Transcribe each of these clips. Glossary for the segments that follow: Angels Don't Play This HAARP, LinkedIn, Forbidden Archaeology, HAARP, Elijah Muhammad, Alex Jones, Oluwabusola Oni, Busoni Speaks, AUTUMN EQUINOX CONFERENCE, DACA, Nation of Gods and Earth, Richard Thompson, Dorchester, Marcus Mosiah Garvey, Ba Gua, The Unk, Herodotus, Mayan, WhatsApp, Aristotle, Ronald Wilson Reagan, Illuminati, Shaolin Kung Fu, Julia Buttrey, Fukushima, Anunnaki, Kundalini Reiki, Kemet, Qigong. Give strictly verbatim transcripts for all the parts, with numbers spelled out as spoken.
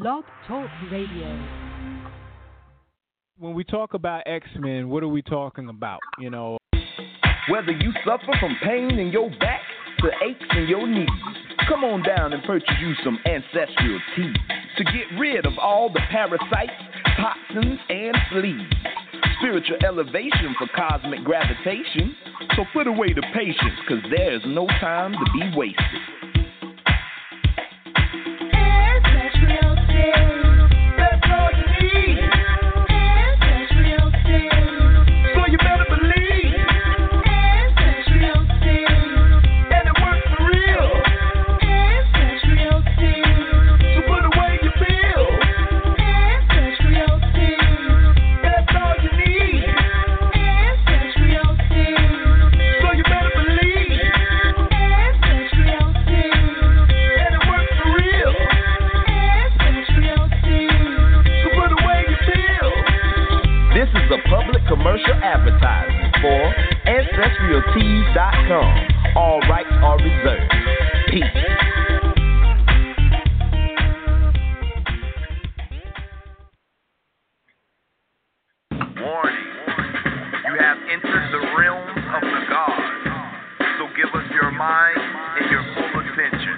Blog Talk Radio. When we talk about X-Men, what are we talking about? You know, whether you suffer from pain in your back to aches in your knees, come on down and purchase you some ancestral tea to get rid of all the parasites, toxins, and fleas. Spiritual elevation for cosmic gravitation. So put away the patience, cause there's no time to be wasted. Commercial advertising for ancestral teas dot com. All rights are reserved. Peace. Warning. You have entered the realm of the gods. So give us your mind and your full attention.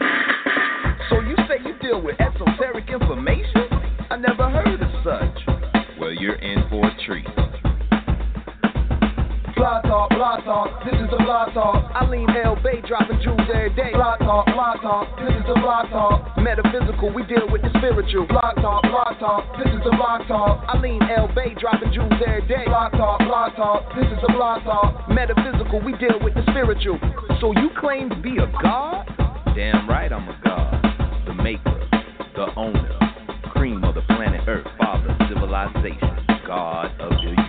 So you say you deal with esoteric information? I never heard of such. Well, you're in for a treat. Blog Talk, Blog Talk, this is the Blog Talk. I lean hell bay, dropping jewels every day. Blog Talk, Blog Talk, this is the Blog Talk. Metaphysical, we deal with the spiritual. Blog Talk, Blog Talk, this is the Blog Talk. I lean hell bay, dropping jewels every day. Blog Talk, Blog Talk, this is the Blog Talk. Metaphysical, we deal with the spiritual. So you claim to be a god? Damn right I'm a god. The maker, the owner, cream of the planet Earth, father, civilization, god of the universe.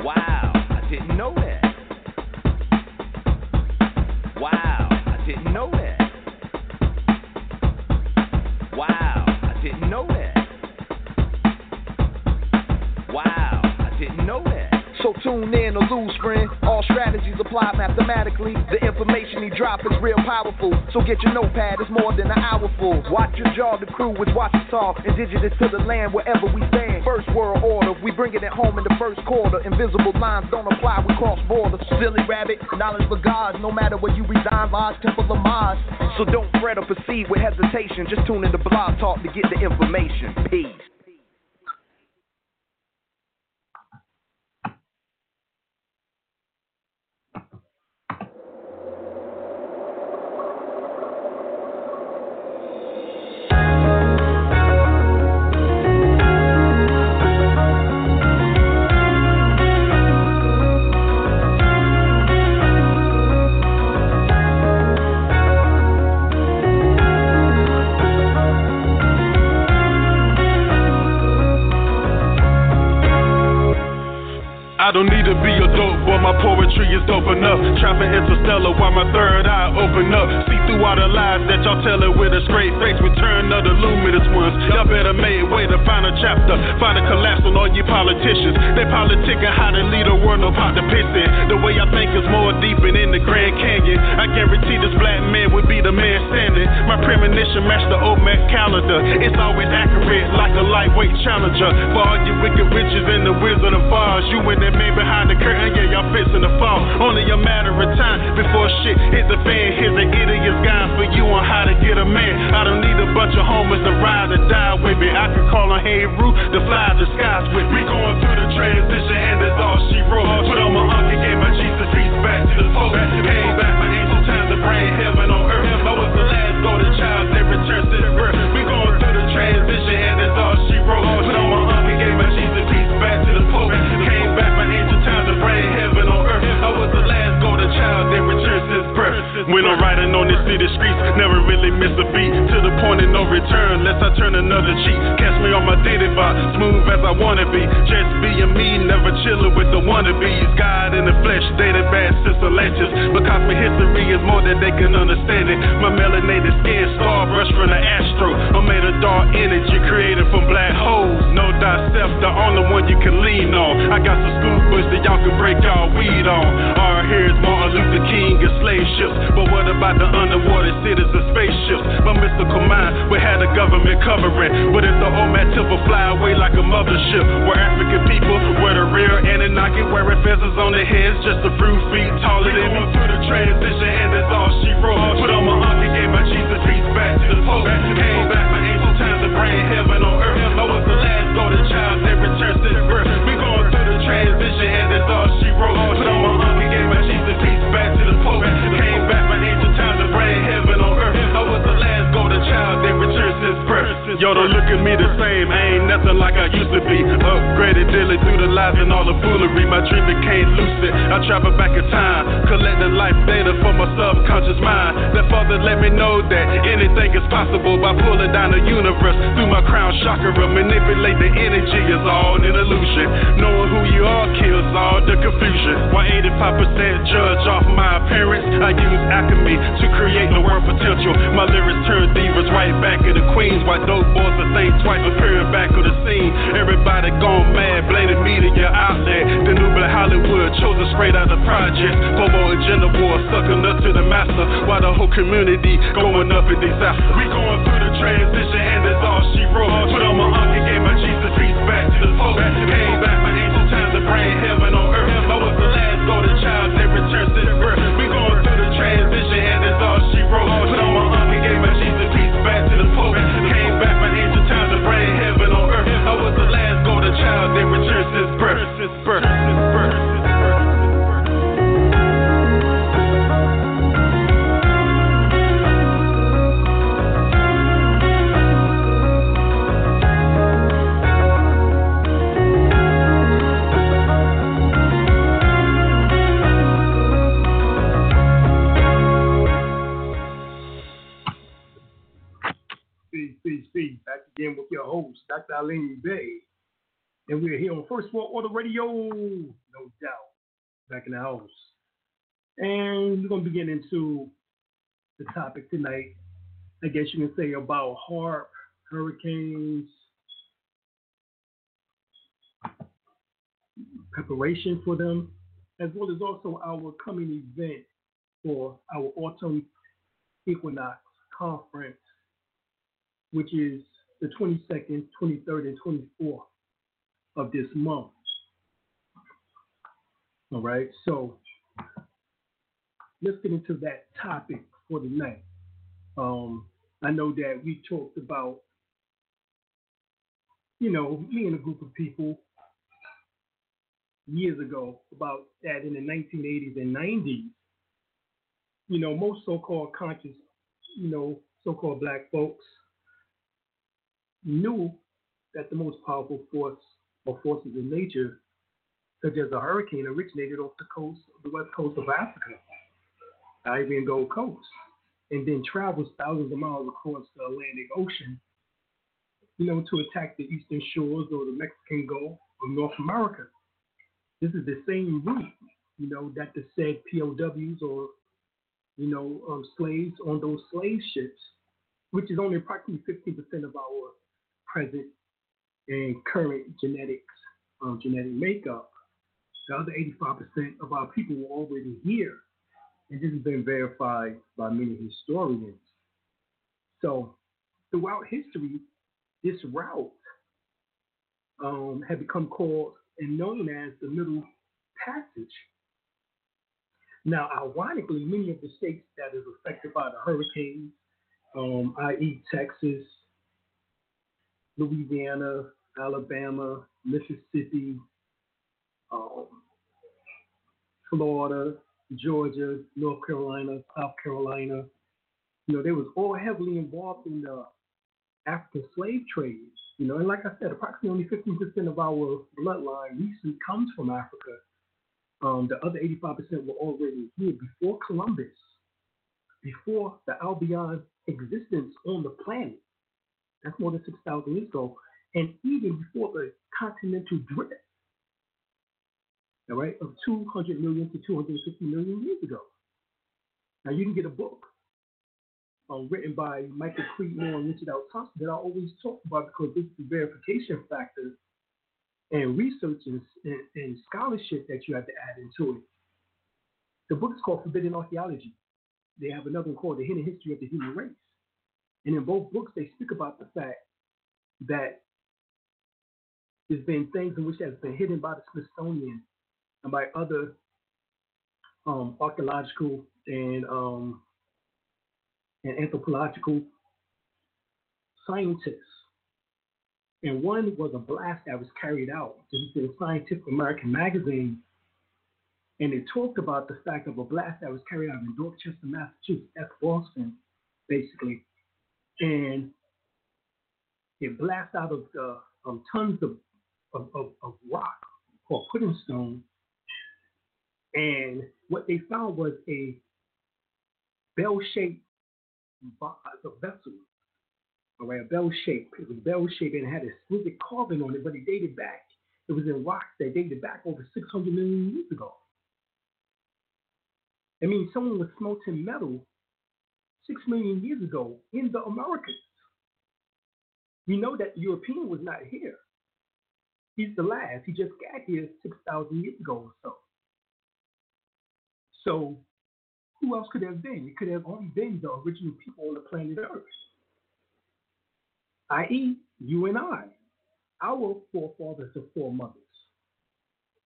Wow. Didn't know that. Wow, I didn't know that. Wow, I didn't know that. Wow, I didn't know that. So tune in or lose, friend. All strategies apply mathematically. The information he drop is real powerful. So get your notepad, it's more than an hour full. Watch your jaw, the crew is watching tall. Indigenous to the land wherever we stand. First world order, we bring it at home in the first quarter. Invisible lines don't apply, we cross borders. Silly rabbit, knowledge for gods. No matter where you resign, lies, temple of Mars. So don't fret or proceed with hesitation. Just tune in to Blog Talk to get the information. Peace. I don't need to be a dope boy, my poetry is dope enough. Trapping interstellar while my third eye open up. See through all the lies that y'all tellin' with a straight face. Return of the luminous ones. Y'all better make way to find a chapter. Find a collapse on all you politicians. They politicking how to lead a world, no pot to piss in. The way I think is more deep and in the Grand Canyon. I guarantee this black man would be the man standing. My premonition match the Olmec calendar. It's always accurate like a lightweight challenger. For all you wicked witches in the Wizard of Oz, you in that man behind the curtain, yeah, y'all fixin' to fall. Only a matter of time before shit hit the fan. Here's an idiot's guide for you on how to get a man. I don't need a bunch of homies to ride or die with me. I can call on Heru to fly the skies with me. We going through the transition and that's all she wrote. Put on my Unk and gave my Jesus peace back to the folk. Came back my angel times to bring heaven on earth. I was the last golden child that returned to birth. We going through the transition and that's all she wrote. Put on my Unk and gave my Jesus peace back to the folk. Came back my angel times to bring heaven on earth. I was the last golden child that returns his birth. When I'm riding on the city streets, never really miss a beat. To the point of no return, lest I turn another cheek. Catch me on my daily vibe, smooth as I wanna be. Just being me, never chillin' with the wannabes. God in the flesh, dated bad sister latches. Because my history is more than they can understand it. My melanated skin, star brush from the astro. I'm made of dark energy, created from black holes. Know thyself, the only one you can lean on. I got some school books that y'all can break y'all weed on. All right, here's Martin Luther King and slave ships. But what about the underwater cities and spaceships. My mystical mind would have the government covering. But if the Olmec temple fly away like a mothership, where African people were the real Anunnaki, wearing feathers on their heads just a few feet taller than me. Through the transition, and that's all she wrote. Put on my auntie, gave my Jesus peace back to the post. Came back for ancient times and bring heaven on earth. I was the last golden child that returned since birth. We going through the transition, and that's all she wrote. Put on my auntie, gave my Jesus peace back to the post. Came back for ancient times and bring heaven on earth. I was the last golden child that returned since birth. Yo, don't look at me the same. I ain't nothing like I used to be. Upgraded daily through the lies and all the foolery. My dream became lucid. I travel back in time, collecting life data from my subconscious mind. That father let me know that anything is possible by pulling down the universe through my crown chakra. Manipulate the energy is all an illusion. Knowing who you are kills all the confusion. Why eighty-five percent judge off my appearance? I use alchemy to create the world potential. My lyrics turn divas right back into queens. Why dope boys to think twice appearing back on the scene? Everybody gone mad, blaming media outlet. The new black Hollywood chosen straight out of projects. Global agenda war sucking up to the master. Why the whole community going up in disaster? We going through the transition, and that's all she wrote. Put on my auntie, gave my Jesus peace back to the post. Came back my ancient times to bring heaven on earth. I was the last golden child that returned since birth. We going through the transition, and that's all she wrote. Put on my auntie, gave my Jesus peace back to the post. Came back my ancient times to bring heaven on earth. I was the last golden child that returned since birth. Since birth. Since birth. Back again with your host, Doctor Eileen Bay, and we're here on First World Order Radio, no doubt, back in the house. And we're going to be getting into the topic tonight, I guess you can say, about HAARP, hurricanes, preparation for them, as well as also our coming event for our Autumn Equinox Conference, which is the twenty-second, twenty-third, and twenty-fourth of this month. All right, so let's get into that topic for tonight. Um, I know that we talked about, you know, me and a group of people years ago about that in the nineteen eighties and nineties, you know, most so-called conscious, you know, so-called black folks knew that the most powerful force or forces in nature, such as a hurricane, originated off the coast, the west coast of Africa, Ivory and Gold Coast, and then travels thousands of miles across the Atlantic Ocean, you know, to attack the eastern shores or the Mexican Gulf of North America. This is the same route, you know, that the said P O Ws or, you know, um, slaves on those slave ships, which is only approximately fifteen percent of our present and current genetics, um, genetic makeup. The other eighty-five percent of our people were already here, and this has been verified by many historians. So, throughout history, this route um, had become called and known as the Middle Passage. Now, ironically, many of the states that is affected by the hurricanes, um, that is, Texas, Louisiana, Alabama, Mississippi, um, Florida, Georgia, North Carolina, South Carolina. You know, they was all heavily involved in the African slave trade. You know, and like I said, approximately only fifteen percent of our bloodline recently comes from Africa. Um, the other eighty-five percent were already here before Columbus, before the Albion existence on the planet. That's more than six thousand years ago, and even before the continental drift, all right, of two hundred million to two hundred fifty million years ago. Now, you can get a book uh, written by Michael Cremo and Richard Thompson that I always talk about because this is the verification factor and research and, and, and scholarship that you have to add into it. The book is called Forbidden Archaeology, they have another one called The Hidden History of the Human Race. And in both books, they speak about the fact that there's been things in which has been hidden by the Smithsonian and by other um, archaeological and um, and anthropological scientists. And one was a blast that was carried out. This is in Scientific American magazine. And it talked about the fact of a blast that was carried out in Dorchester, Massachusetts, at Boston, basically. And it blasted out of uh, um, tons of, of, of, of rock called pudding stone. And what they found was a bell-shaped vessel. All right, a bell shape. It was bell shaped and it had a exquisite carving on it, but it dated back. It was in rocks that dated back over six hundred million years ago. I mean, someone was smelting metal six million years ago in the Americas. We know that the European was not here. He's the last. He just got here six thousand years ago or so. So who else could have been? It could have only been the original people on the planet Earth. that is, you and I, our forefathers and foremothers,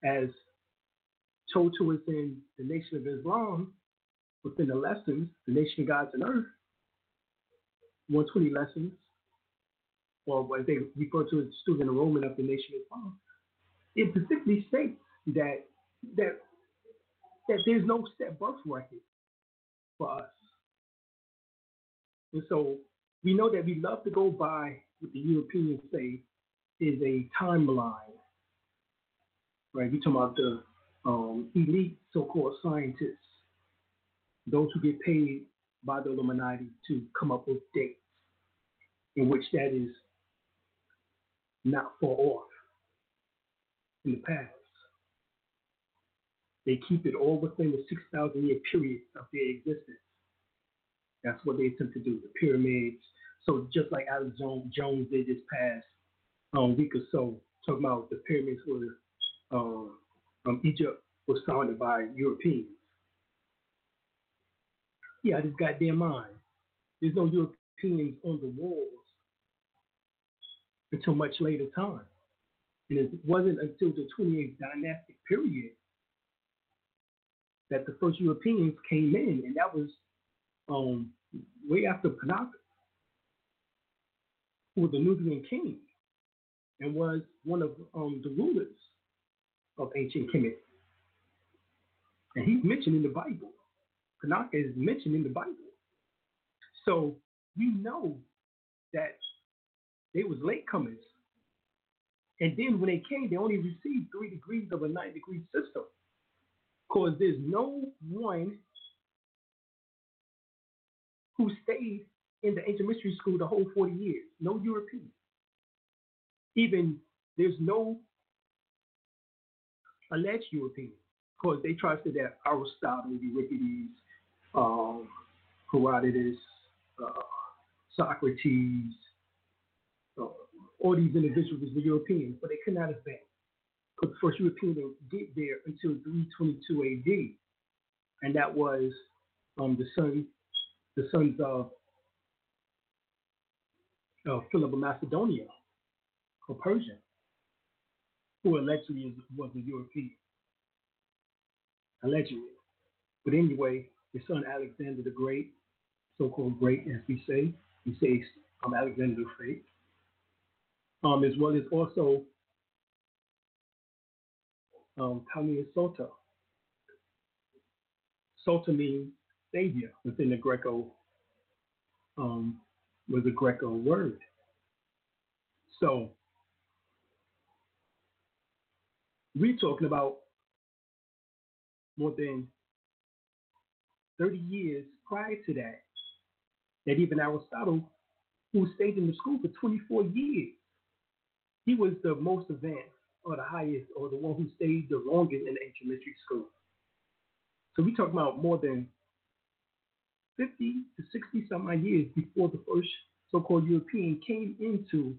as told to us in the Nation of Islam, within the lessons, the Nation of Gods and Earth, one twenty lessons, or what they refer to as student enrollment of the Nation of Islam, it specifically states that that that there's no set birth record for us, and so. We know that we love to go by what the Europeans say is a timeline, right? We're talking about the um, elite so-called scientists, those who get paid by the Illuminati to come up with dates in which that is not far off in the past. They keep it all within the six thousand year period of their existence. That's what they attempt to do, the pyramids. So just like Alex Jones did this past um, week or so, talking about the pyramids where um, um, Egypt was founded by Europeans. Yeah, I just got their mind. There's no Europeans on the walls until much later time. And it wasn't until the twenty-eighth dynastic period that the first Europeans came in, and that was Um, way after Panaka, who was the Nubian king and was one of um, the rulers of ancient Kemet. And he's mentioned in the Bible. Panaka is mentioned in the Bible. So we know that they was latecomers. And then when they came, they only received three degrees of a nine degree system, because there's no one who stayed in the ancient mystery school the whole forty years. No European. Even there's no alleged European, because they try to say that Aristotle, Euripides, um, Herodotus, uh, Socrates, uh, all these individuals were Europeans, but they could not have been, because the first European didn't get there until three twenty-two A D, and that was um, the son. The sons of uh, Philip of Macedonia, or Persian, who allegedly was a European. Allegedly. But anyway, his son Alexander the Great, so-called great as we say, we say um, Alexander the Great, um, as well as also um, Ptolemy Sota. Sota means savior within the Greco, um, was a Greco word. So we're talking about more than thirty years prior to that, that even Aristotle, who stayed in the school for twenty-four years, he was the most advanced or the highest or the one who stayed the longest in the ancient mystery school. So we're talking about more than fifty to sixty some odd years before the first so-called European came into,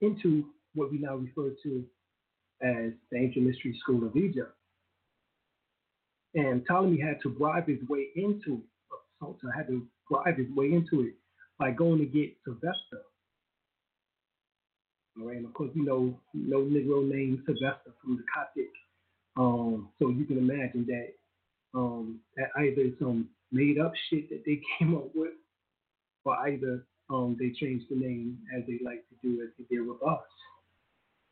into what we now refer to as the ancient mystery school of Egypt. And Ptolemy had to bribe his way into it. Sultan had to bribe his way into it by going to get Sylvester. All right, and of course, you know, no Negro named Sylvester from the Coptic. Um, so you can imagine that, um, that either some made up shit that they came up with, or either um, they changed the name as they like to do as they did with us.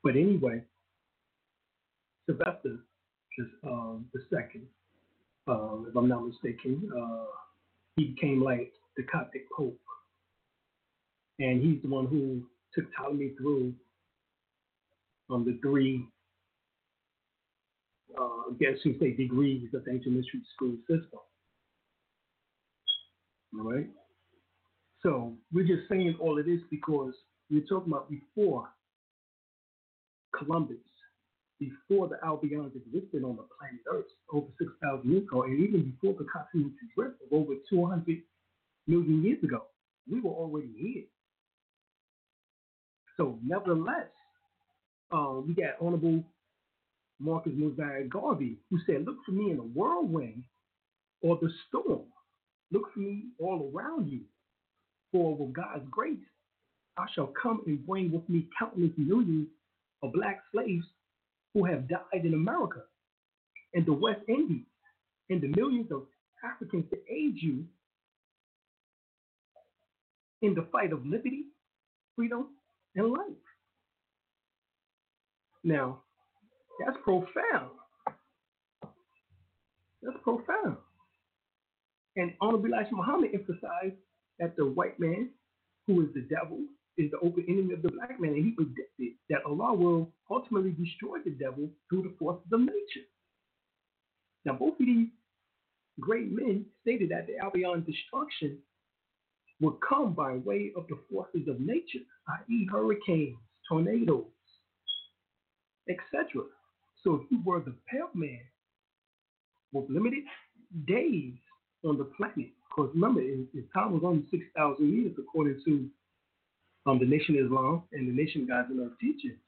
But anyway, Sylvester just, um, the second, um, if I'm not mistaken, uh, he became like the Coptic Pope. And he's the one who took Ptolemy through um, the three, uh, I guess you say degrees of the ancient mystery school system. All right? So we're just saying all of this because we're talking about before Columbus, before the Albions existed on the planet Earth over six thousand years ago, and even before the continental drift of over two hundred million years ago, we were already here. So nevertheless, uh, we got Honorable Marcus Mosiah Garvey, who said, look for me in the whirlwind or the storm. Look for me all around you. For with God's grace, I shall come and bring with me countless millions of black slaves who have died in America and the West Indies, and the millions of Africans to aid you in the fight of liberty, freedom, and life. Now, that's profound. That's profound. And Honorable Elijah Muhammad emphasized that the white man, who is the devil, is the open enemy of the black man, and he predicted that Allah will ultimately destroy the devil through the forces of nature. Now, both of these great men stated that the Albion destruction would come by way of the forces of nature, that is, hurricanes, tornadoes, et cetera. So, if you were the pale man with limited days on the planet, because remember, his time was only six thousand years, according to um, the Nation of Islam and the Nation of Gods and Earth teachings.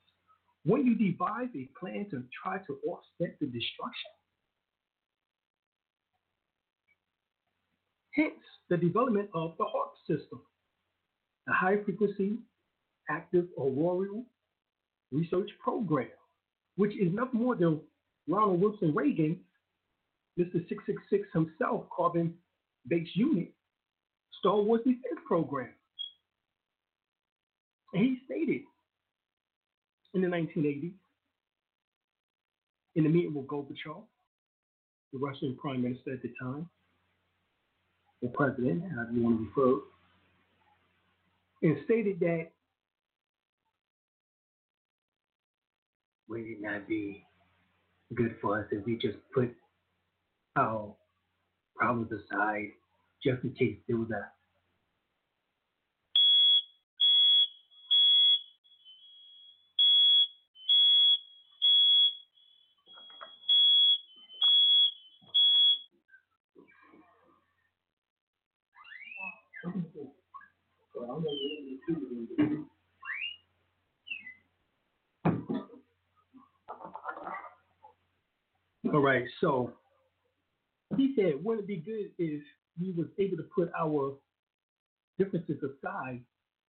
When you devise a plan to try to offset the destruction, hence the development of the HAARP system, the High Frequency Active Auroral Research Program, which is nothing more than Ronald Wilson Reagan, Mister six six six himself, carbon-based unit, Star Wars defense program. And he stated in the nineteen eighties, in the meeting with Gorbachev, the Russian prime minister at the time, the president, however you want to refer, and stated that would it not be good for us if we just put our problems aside, just in case there was a All right, so he said, wouldn't it be good if we was able to put our differences aside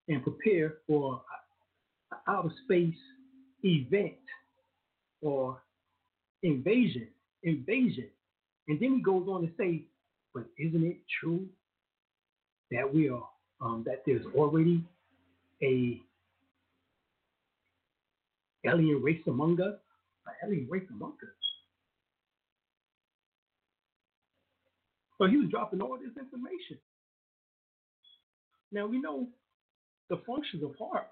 and prepare for our space event or invasion, invasion. And then he goes on to say, but isn't it true that we are, um, that there's already a alien race among us? An alien race among us? So he was dropping all this information. Now we know the functions of HAARP.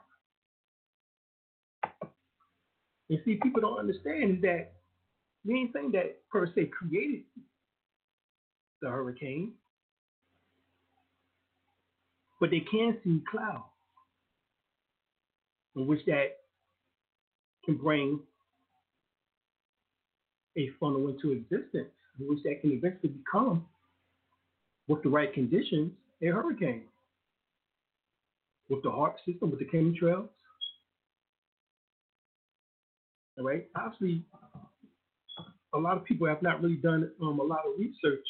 You see, people don't understand is that we ain't saying that per se created the hurricane, but they can see clouds in which that can bring a funnel into existence, in which that can eventually become, with the right conditions, a hurricane. With the HAARP system, with the chemtrails. All right. Obviously, a lot of people have not really done um, a lot of research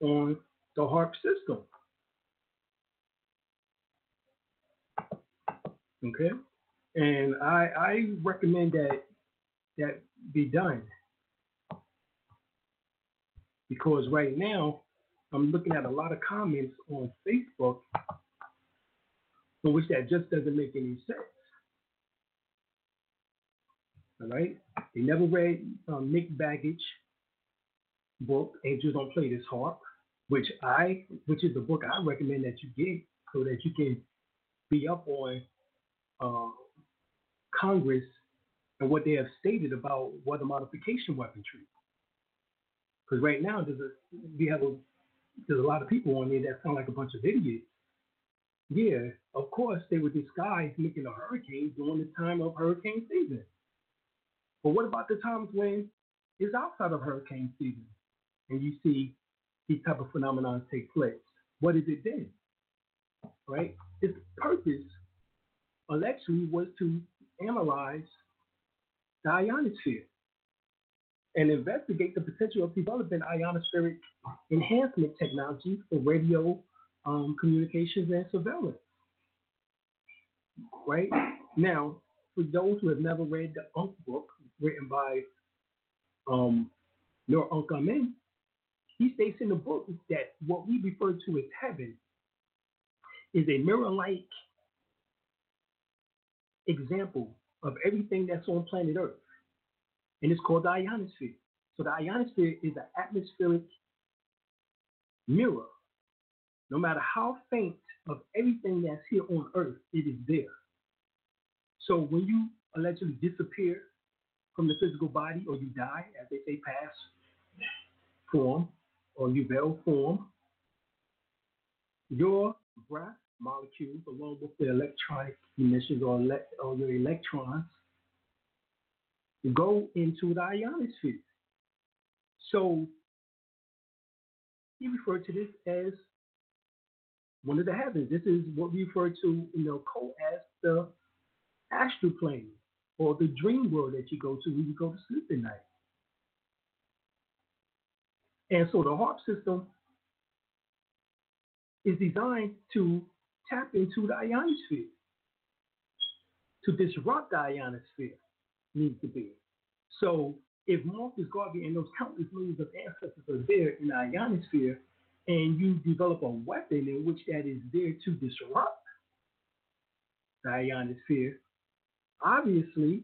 on the HAARP system. Okay, and I I recommend that that be done, because right now I'm looking at a lot of comments on Facebook for which that just doesn't make any sense. All right, they never read um, Nick Begich book, Angels Don't Play This HAARP, which I which is the book I recommend that you get so that you can be up on uh, Congress and what they have stated about weather modification weaponry. Because right now there's a we have a there's a lot of people on there that sound like a bunch of idiots. Yeah, of course they were disguised making a hurricane during the time of hurricane season. But what about the times when it's outside of hurricane season and you see these type of phenomena take place? What is it then? Right? Its purpose allegedly was to analyze the ionosphere and investigate the potential of developing ionospheric enhancement technology for radio um, communications and surveillance. Right? Now, for those who have never read the Unk book, written by um, Nur Unk Amin, he states in the book that what we refer to as heaven is a mirror-like example of everything that's on planet Earth, and it's called the ionosphere. So the ionosphere is an atmospheric mirror. No matter how faint of everything that's here on Earth, it is there. So when you allegedly disappear from the physical body, or you die, as they say, pass form, or you veil form, your breath molecules, along with the electronic emissions or, ele or your electrons, go into the ionosphere. So he referred to this as one of the heavens. This is what we refer to in the cult as the astral plane, or the dream world that you go to when you go to sleep at night. And so the HAARP system is designed to tap into the ionosphere, to disrupt the ionosphere, needs to be. So if Marcus Garvey and those countless millions of ancestors are there in the ionosphere, and you develop a weapon in which that is there to disrupt the ionosphere, obviously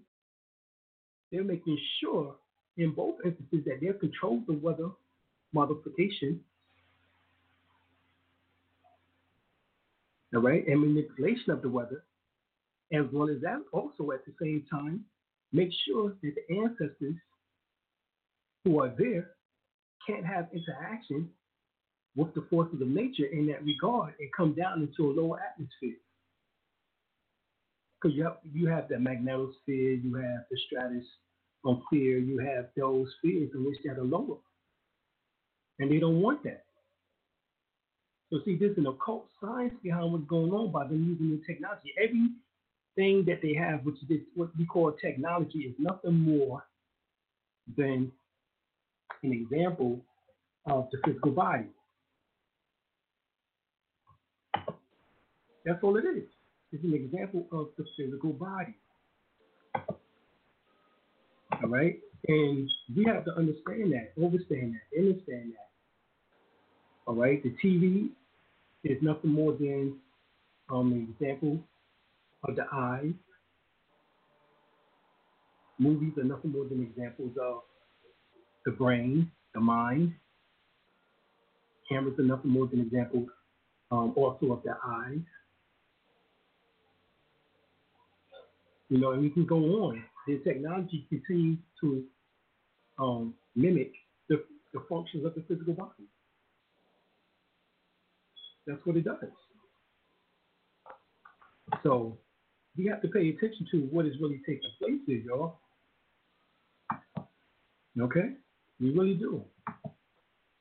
they're making sure in both instances that they've controlled the weather modification, all right, and manipulation of the weather, as well as that also at the same time make sure that the ancestors who are there can't have interaction with the forces of nature in that regard and come down into a lower atmosphere. Because you have, you have the magnetosphere, you have the stratosphere, you have those spheres in which that are lower. And they don't want that. So see, there's an occult science behind what's going on by them using the technology. Everything that they have, which is what we call technology, is nothing more than an example of the physical body. That's all it is. It's an example of the physical body. All right? And we have to understand that, overstand that, understand that. All right? The T V is nothing more than um, an example of the eyes. Movies are nothing more than examples of the brain, the mind. Cameras are nothing more than examples um, also of the eyes. You know, and we can go on. The technology continues to um, mimic the, the functions of the physical body. That's what it does. So we have to pay attention to what is really taking place here, y'all. Okay? We really do.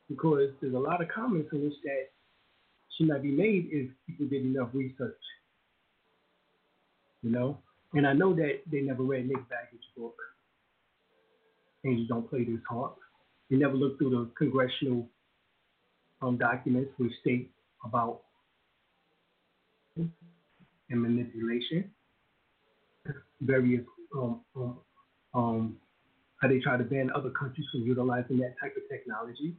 Because there's a lot of comments in which that should not be made if people did enough research. You know? And I know that they never read Nick Begich's book. Angels Don't Play This HAARP. They never looked through the congressional um, documents which state about and manipulation, various um, um, um, how they try to ban other countries from utilizing that type of technology.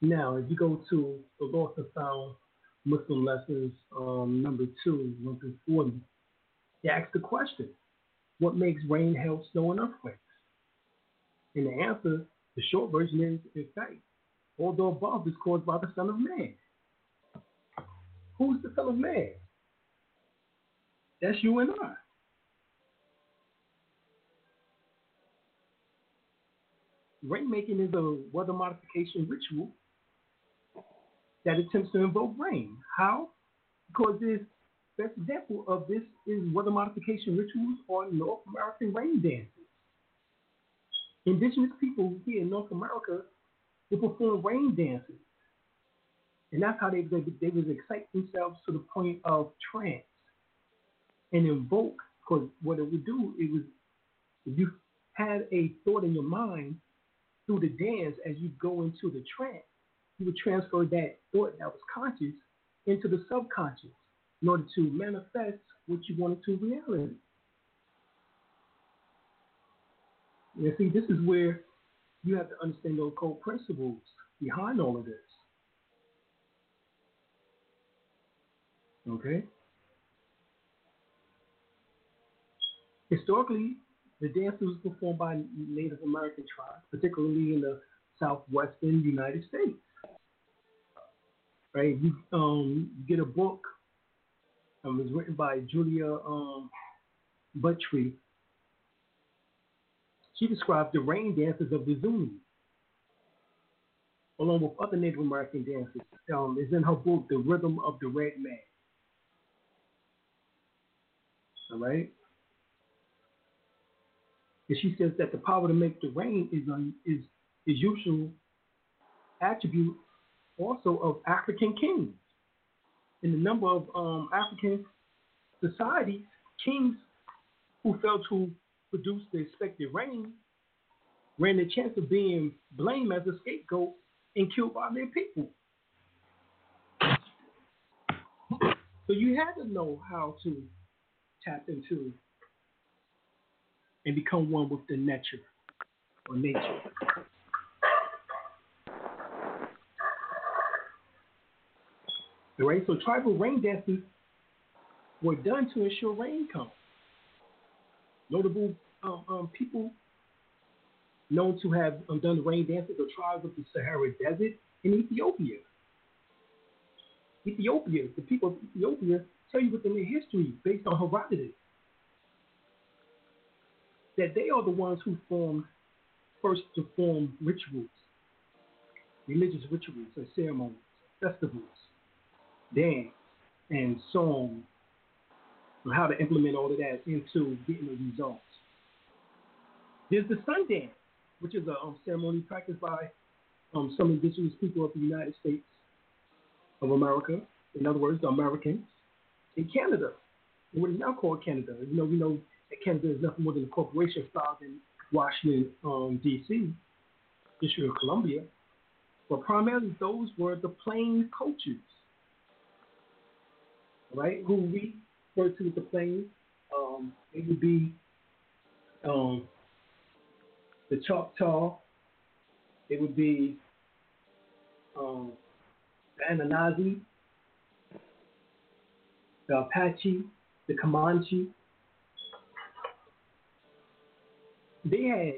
Now, if you go to the Lost and Found Muslim Lessons, um, number two, one through forty, they ask the question, what makes rain, hail, snow, and earthquakes? And the answer, the short version is, in fact, all the above is caused by the Son of Man. Who's the Son of Man? That's you and I. Rainmaking is a weather modification ritual that attempts to invoke rain. How? Because this best example of this is weather modification rituals on North American rain dances. Indigenous people here in North America, they perform rain dances. And that's how they, they, they would excite themselves to the point of trance and invoke, because what it would do, it was, if you had a thought in your mind through the dance as you go into the trance, you would transfer that thought that was conscious into the subconscious in order to manifest what you wanted to reality. And see, this is where you have to understand the occult principles behind all of this. Okay? Historically, the dance was performed by Native American tribes, particularly in the southwestern United States. Right? You, um, you get a book. It was written by Julia um, Buttrey. She described the rain dances of the Zuni, along with other Native American dances. Um, it's in her book, The Rhythm of the Red Man. All right? And she says that the power to make the rain is an is, is usual attribute also of African kings. In the number of um, African societies, kings who failed to produce the expected rain ran the chance of being blamed as a scapegoat and killed by their people. So you had to know how to tap into and become one with the nature or nature. All right, so tribal rain dances were done to ensure rain comes. Notable um, um, people known to have um, done the rain dances are tribes of the Sahara Desert in Ethiopia. Ethiopia, the people of Ethiopia tell you within their history, based on Herodotus, that they are the ones who formed, first to form rituals, religious rituals and ceremonies, festivals, dance, and song, and how to implement all of that into getting the results. There's the sun dance, which is a um, ceremony practiced by um, some indigenous people of the United States of America, in other words, the Americans, in Canada, what is now called Canada. You know, we know that Canada is nothing more than a corporation filed in Washington, um, D C, District of Columbia, but primarily those were the plain cultures, right, who we refer to as the plains. Um, it would be um, the Choctaw. It would be um, the Anishinaabe, the Apache, the Comanche. They had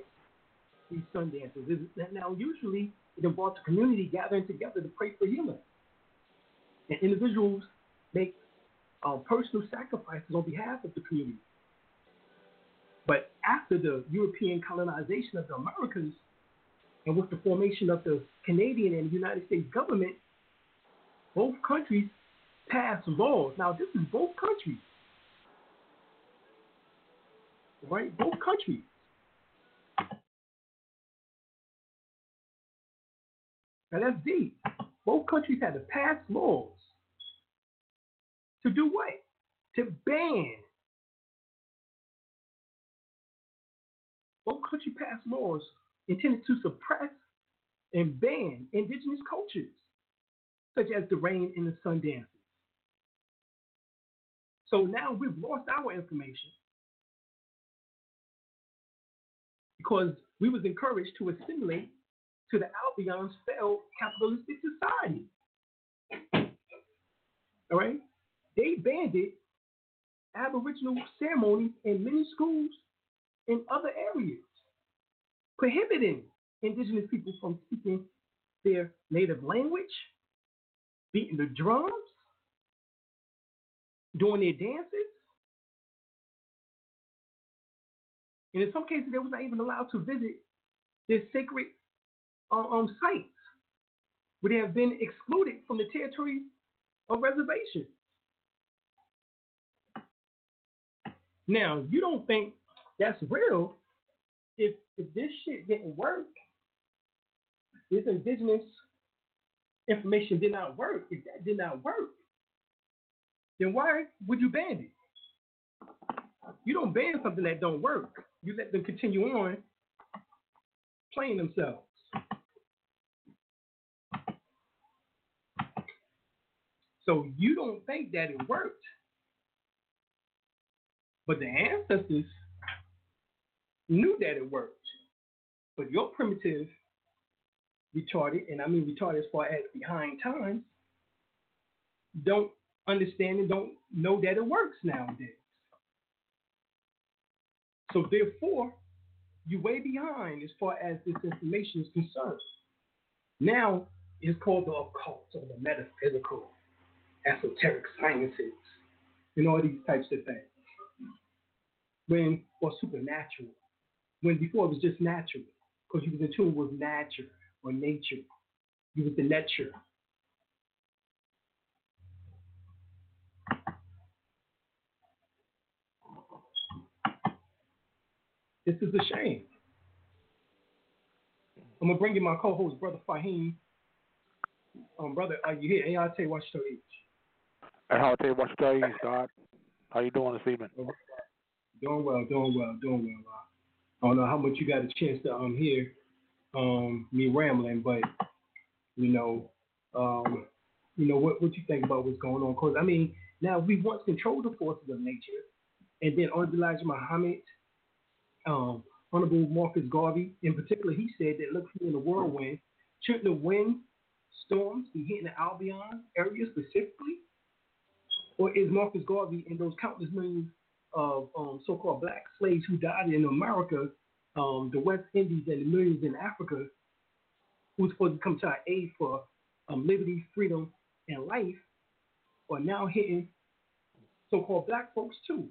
these sun dances. Now, usually, it involves the community gathering together to pray for healing, and individuals make Um, personal sacrifices on behalf of the community. But after the European colonization of the Americas and with the formation of the Canadian and United States government, both countries passed laws. Now, this is both countries, right? Both countries. Now, that's deep. Both countries had to pass laws. To do what? to ban all country passed laws intended to suppress and ban indigenous cultures, such as the rain and the sun dances. So now we've lost our information because we was encouraged to assimilate to the Albion's failed capitalistic society. All right? They banned it, Aboriginal ceremonies in many schools in other areas, prohibiting indigenous people from speaking their native language, beating the drums, doing their dances. And in some cases, they was not even allowed to visit their sacred um, sites, where they have been excluded from the territory of reservation. Now, you don't think that's real if, if this shit didn't work, this indigenous information did not work. If that did not work, then why would you ban it? You don't ban something that don't work. You let them continue on playing themselves. So you don't think that it worked, but the ancestors knew that it worked. But your primitive retarded, and I mean retarded as far as behind times, don't understand and don't know that it works nowadays. So therefore, you're way behind as far as this information is concerned. Now it's called the occult or the metaphysical, esoteric sciences, and all these types of things. When, or supernatural. When before it was just natural, because you was in tune with nature or nature. You was the nature. This is a shame. I'm going to bring in my co-host, Brother Fahim. Um, brother, are you here? Hey, I'll tell you what you I'll tell you what you Doc. How you doing this evening? Doing well, doing well, doing well. I don't know how much you got a chance to um hear um me rambling, but you know, um you know what what you think about what's going on? Cause I mean, now we once controlled the forces of nature, and then Honorable Elijah Muhammad, um, Honorable Marcus Garvey in particular, he said that look in the whirlwind, shouldn't the wind storms be hitting the Albion area specifically? Or is Marcus Garvey and those countless millions of um, so-called black slaves who died in America, um, the West Indies, and the millions in Africa who were supposed to come to our aid for um, liberty, freedom, and life, are now hitting so-called black folks too,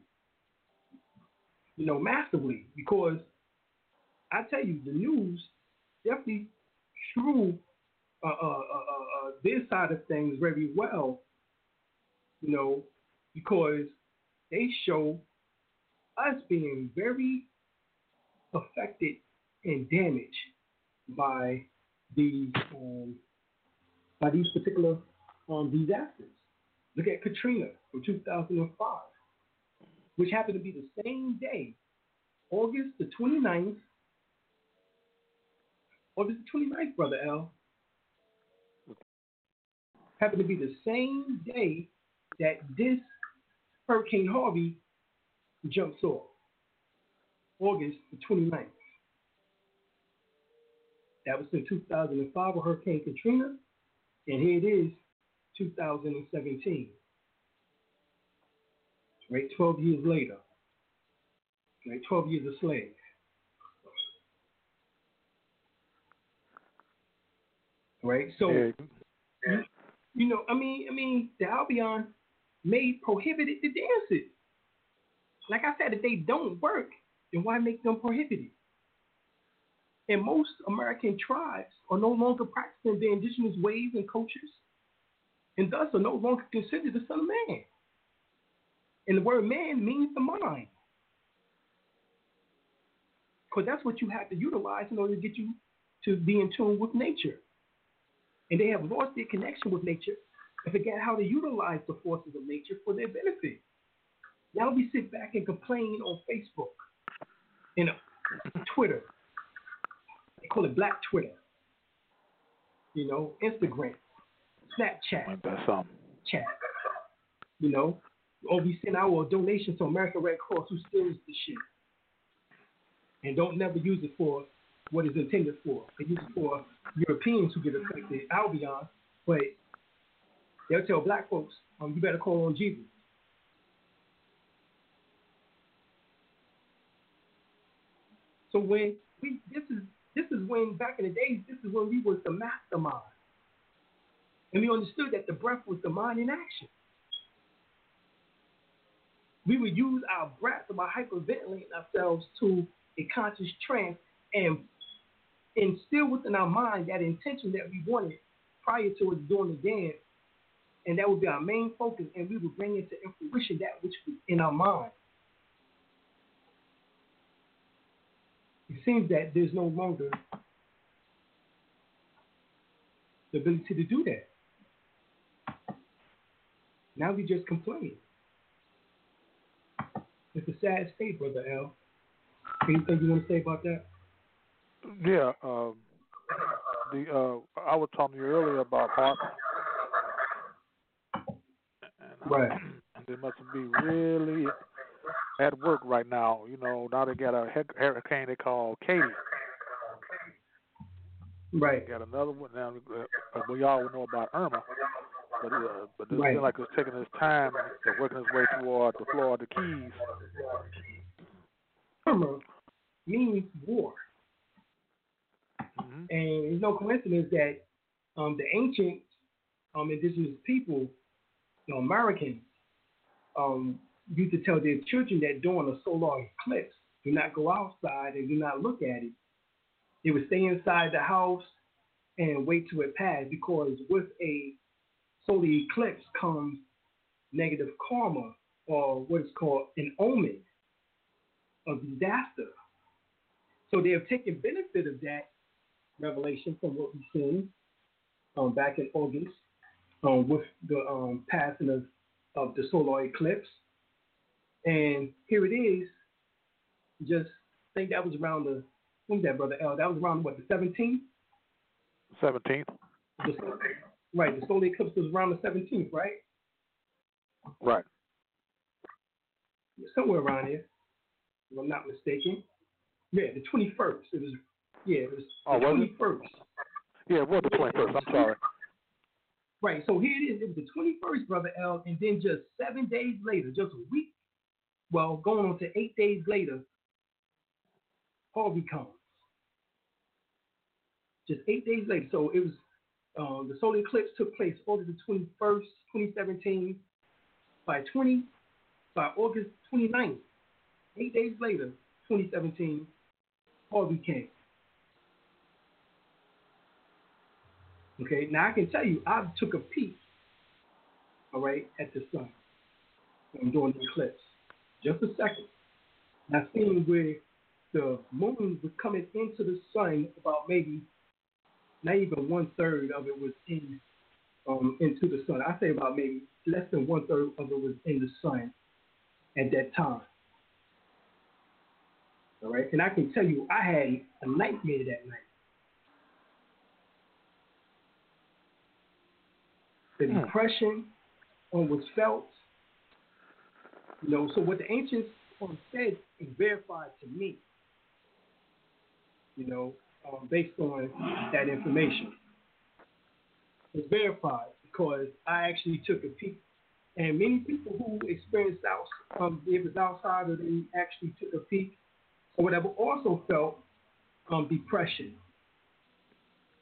you know, massively? Because I tell you, the news definitely threw uh, uh, uh, uh, this side of things very well, you know, because they show us being very affected and damaged by these um, by these particular um, disasters. Look at Katrina from two thousand five, which happened to be the same day, August the 29th, August the 29th, Brother L. Happened to be the same day that this Hurricane Harvey jumps off, August the 29th. That was in two thousand five with Hurricane Katrina, and here it is, two thousand seventeen. Right, twelve years later. Right, twelve years a slave. Right, so yeah. you, you know, I mean, I mean, the Albion made prohibited the dances. Like I said, if they don't work, then why make them prohibited? And most American tribes are no longer practicing their indigenous ways and cultures, and thus are no longer considered the son of man. And the word man means the mind, because that's what you have to utilize in order to get you to be in tune with nature. And they have lost their connection with nature and forget how to utilize the forces of nature for their benefit. Y'all be sit back and complain on Facebook, you know, Twitter. They call it Black Twitter. You know, Instagram, Snapchat, um, chat. You know, or we send our donations to American Red Cross, who steals the shit and don't never use it for what it's intended for. They use it for Europeans who get affected, Albion, but they'll tell black folks, um, you better call on Jesus. So when we, this is this is when back in the days, this is when we was the mastermind, and we understood that the breath was the mind in action. We would use our breath by hyperventilating ourselves to a conscious trance and instill within our mind that intention that we wanted prior to us doing the dance, and that would be our main focus, and we would bring into fruition that which was in our mind. It seems that there's no longer the ability to do that. Now we just complain. It's a sad state, Brother L. Anything you want to say about that? Yeah. Um, the uh, I was talking to you earlier about HAARP. And, right. And they must be really at work right now. You know, now they got a hurricane they call Katie. Right. They got another one now. Uh, we all know about Irma. But, uh, but this right. feels like it's taking its time and working its way toward the Florida Keys. Irma means war. Mm-hmm. And it's no coincidence that um, the ancient um, indigenous people, the Americans, um, used to tell their children that during a solar eclipse, do not go outside and do not look at it. They would stay inside the house and wait till it passed, because with a solar eclipse comes negative karma, or what is called an omen of disaster. So they have taken benefit of that revelation from what we've seen um, back in August um, with the um, passing of, of the solar eclipse. And here it is. Just I think that was around the, when was that, Brother L? That was around, what, the seventeenth? seventeenth. The, right, the solar eclipse was around the seventeenth, right? Right. Somewhere around here, if I'm not mistaken. Yeah, the twenty-first. It was, yeah, it was oh, the was twenty-first. It? Yeah, it was the twenty-first. I'm sorry. Right, so here it is. It was the twenty-first, Brother L, and then just seven days later, just a week, well, going on to eight days later, Harvey comes. Just eight days later. So it was, um, the solar eclipse took place August the twenty-first, twenty seventeen, by twenty, by August twenty-ninth. Eight days later, twenty seventeen, Harvey came. Okay, now I can tell you, I took a peek, all right, at the sun during the eclipse. Just a second. Now, seeing where the moon was coming into the sun, about maybe not even one third of it was in um, into the sun. I say about maybe less than one third of it was in the sun at that time. All right, and I can tell you, I had a nightmare that night. The hmm. depression um, was felt. You know, so what the ancients said is verified to me, you know, um, based on that information. It's verified because I actually took a peek. And many people who experienced outside, um, if it's outside or they actually took a peek or whatever, also felt um, depression.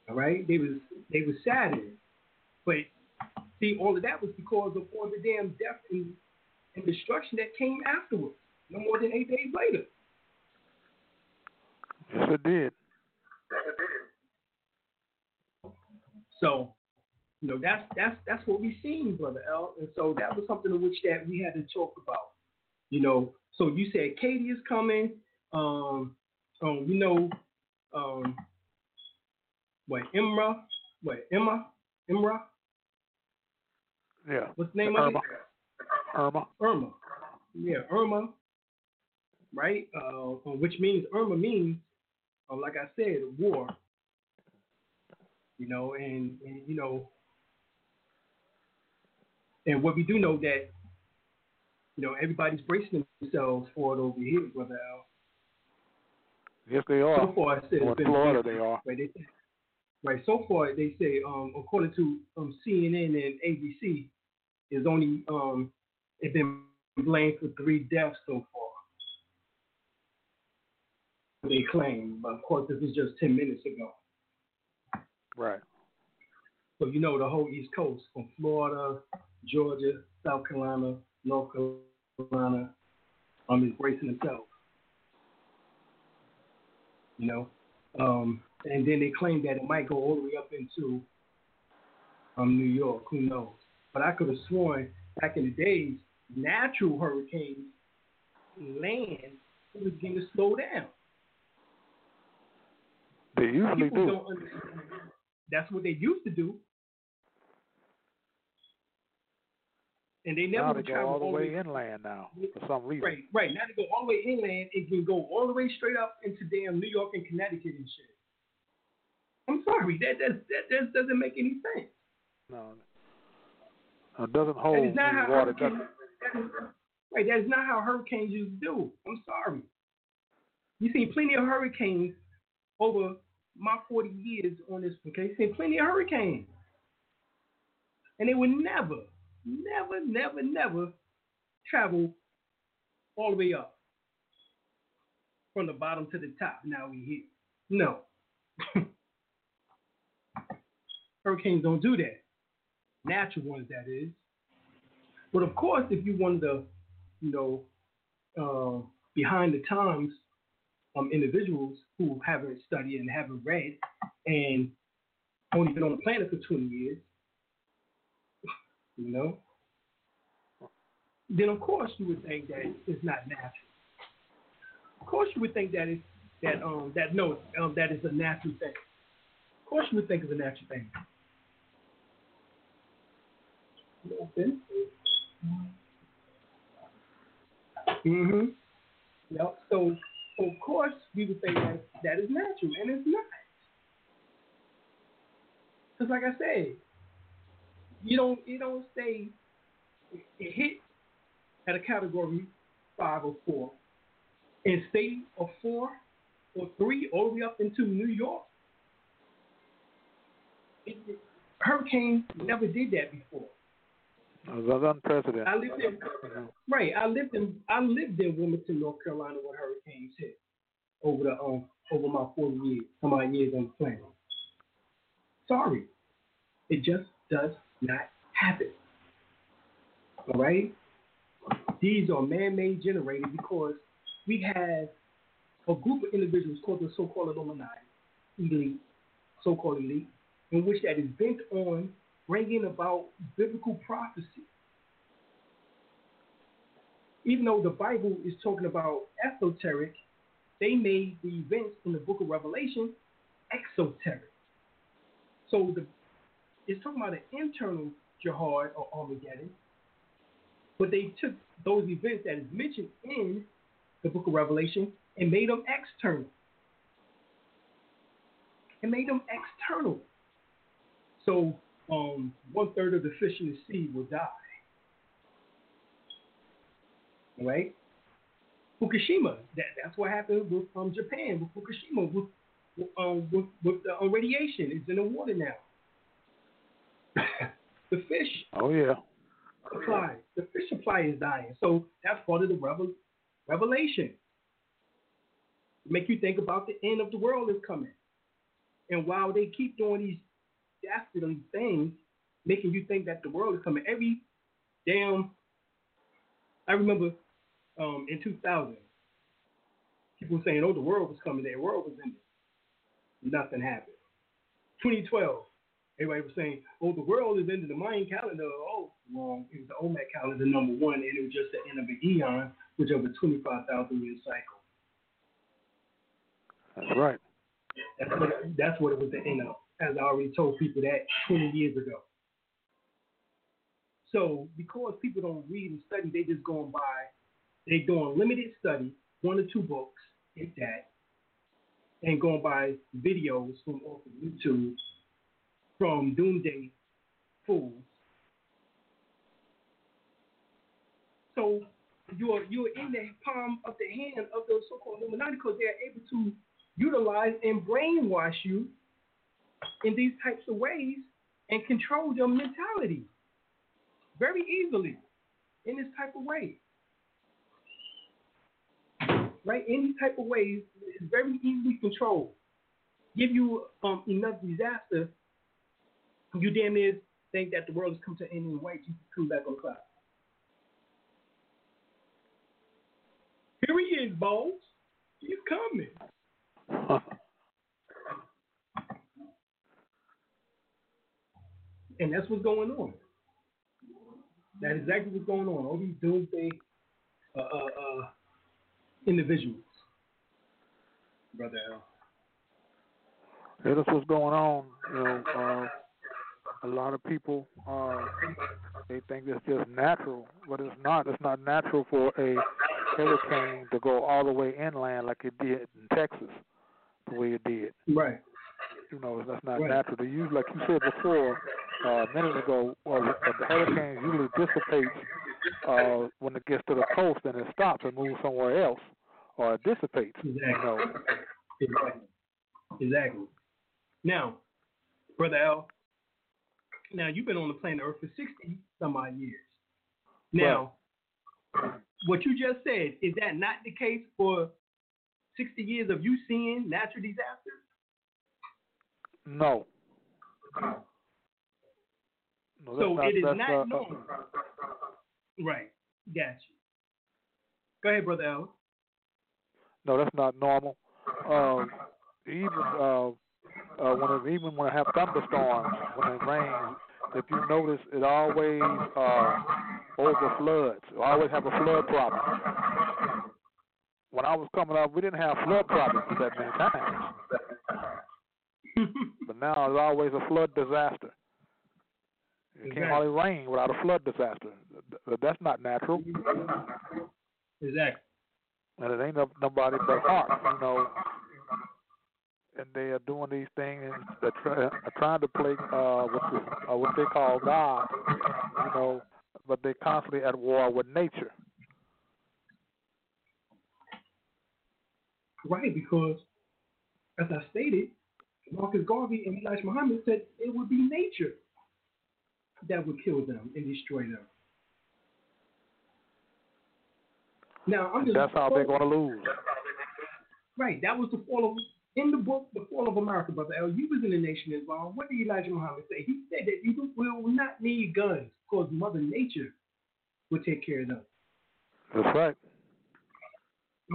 All right? They was, they was saddened. But, see, all of that was because of all the damn death and and destruction that came afterwards, no more than eight days later. Yes, it did. So, you know, that's that's that's what we've seen, Brother L. And so that was something in which that we had to talk about. You know, so you said Katie is coming. Um, um you know, um, what Imra? What Emma? Imra? Yeah. What's the name of it? Irma. Irma. yeah, Irma, right? Uh, which means, Irma means, uh, like I said, war. You know, and, and, you know, and what we do know that, you know, everybody's bracing themselves for it over here, brother Al. Yes, they are. So far, I said, in Florida, they are. Right, they, right, so far, they say, um, according to um, C N N and A B C, is only um, it's been blamed for three deaths so far. They claim, but of course, this was just ten minutes ago. Right. So you know the whole East Coast, from Florida, Georgia, South Carolina, North Carolina, um, is bracing themselves. You know, um, and then they claim that it might go all the way up into um, New York. Who knows? But I could have sworn back in the days, natural hurricanes land was going to slow down. They usually People do. Don't understand. That's what they used to do. And they never now they go all the way, way inland now for some reason. Right, right. Now they go all the way inland and can go all the way straight up into damn New York and Connecticut and shit. I'm sorry, that that that, that doesn't make any sense. No, it doesn't hold that is not how water. Doesn't. That is, right, that is not how hurricanes used to do. I'm sorry. You see plenty of hurricanes over my forty years on this. Okay, you see plenty of hurricanes, and they would never. Never, never, never travel all the way up from the bottom to the top. Now we here. No. Hurricanes don't do that. Natural ones, that is. But of course, if you want the, you know, uh, behind the times um, individuals who haven't studied and haven't read and only been on the planet for twenty years, you know, then of course you would think that it's not natural. Of course you would think that it's that um that no um that is a natural thing. Of course you would think it's a natural thing. Mhm. Yep. So, so of course we would think that that is natural, and it's not. Because like I said, You don't it don't say it, it hit at a category five or four and stay a four or three all the way up into New York. It, it, hurricane never did that before. That was unprecedented. I lived in yeah. right. I lived in I lived in Wilmington, North Carolina, when hurricanes hit over the um over my four years, some odd years on the planet. Sorry, it just does not happen. All right? These are man-made generated because we have a group of individuals called the so-called Illuminati, elite, so-called elite, in which that is bent on bringing about biblical prophecy. Even though the Bible is talking about esoteric, they made the events in the book of Revelation exoteric. So the It's talking about an internal jihad or Armageddon, but they took those events that is mentioned in the book of Revelation and made them external. And made them external. So um, one third of the fish in the sea will die. Right? Fukushima. That, that's what happened with um, Japan, with Fukushima, with, with, um, with, with the uh, radiation. It's in the water now. The fish oh yeah supply the fish supply is dying, so that's part of the revel- revelation make you think about the end of the world is coming. And while they keep doing these dastardly things, making you think that the world is coming, every damn I remember um, in two thousand people saying, oh, the world was coming, the world was ending. Nothing happened. Twenty twelve everybody was saying, oh, the world is ending, the Mayan calendar. Oh, wrong. It was the Olmec calendar, number one, and it was just the end of the eon, which over twenty-five thousand year cycle. That's right. That's what, that's what it was the end of, as I already told people that twenty years ago. So because people don't read and study, they just going by They doing limited studies, one or two books, if that, and going by videos from off of YouTube from doomsday fools. So you're you're in the palm of the hand of those so-called Illuminati because they're able to utilize and brainwash you in these types of ways and control your mentality very easily in this type of way. Right? Any type of ways is very easily controlled. Give you um, enough disaster, you damn near think that the world has come to an end and white, you can come back on the clock. Here he is, Bones. He's coming. And that's what's going on. That's exactly what's going on. All these doomsday uh, uh, uh, individuals, brother Al. Yeah, that's what's going on. You know, uh, a lot of people uh, they think it's just natural, but it's not. It's not natural for a hurricane to go all the way inland like it did in Texas, the way it did. Right. You know, that's not right. Natural. They use, like you said before. Uh, a minute ago, well, the hurricane usually dissipates uh, when it gets to the coast, and it stops and moves somewhere else, or it dissipates. Exactly. You know. Exactly. Exactly. Now, Brother Al, now you've been on the planet Earth for sixty some odd years. Now, right. What you just said, is that not the case for sixty years of you seeing natural disasters? No. No, so not, it is not uh, known. Right. Gotcha. Go ahead, Brother Al. No, that's not normal. Um, even uh, uh, when it, even when I have thunderstorms, when it rains, if you notice, it always uh, over floods. I always have a flood problem. When I was coming up, we didn't have flood problems that many times. But now there's always a flood disaster. It exactly. Can't hardly rain without a flood disaster. That's not natural. Exactly. And it ain't nobody but HAARP, you know. And they are doing these things. They're try, trying to play uh, with, uh, what they call God, you know. But they're constantly at war with nature. Right, because, as I stated, Marcus Garvey and Elijah Muhammad said it would be nature that would kill them and destroy them. Now, I'm just that's how they're going to lose. Right. That was the fall of, in the book, The Fall of America, Brother L. You was in the Nation of Islam. What did Elijah Muhammad say? He said that you will not need guns because Mother Nature will take care of them. That's right.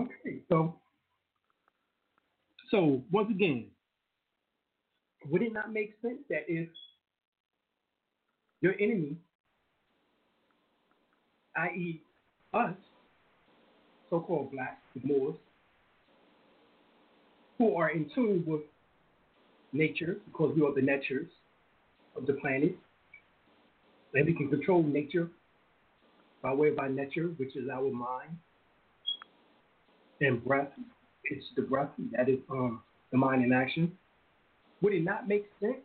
Okay. So, so once again, would it not make sense that if your enemy, that is us, so-called blacks, the Moors, who are in tune with nature because we are the natures of the planet, that we can control nature by way of our nature, which is our mind and breath. It's the breath that is um, the mind in action. Would it not make sense?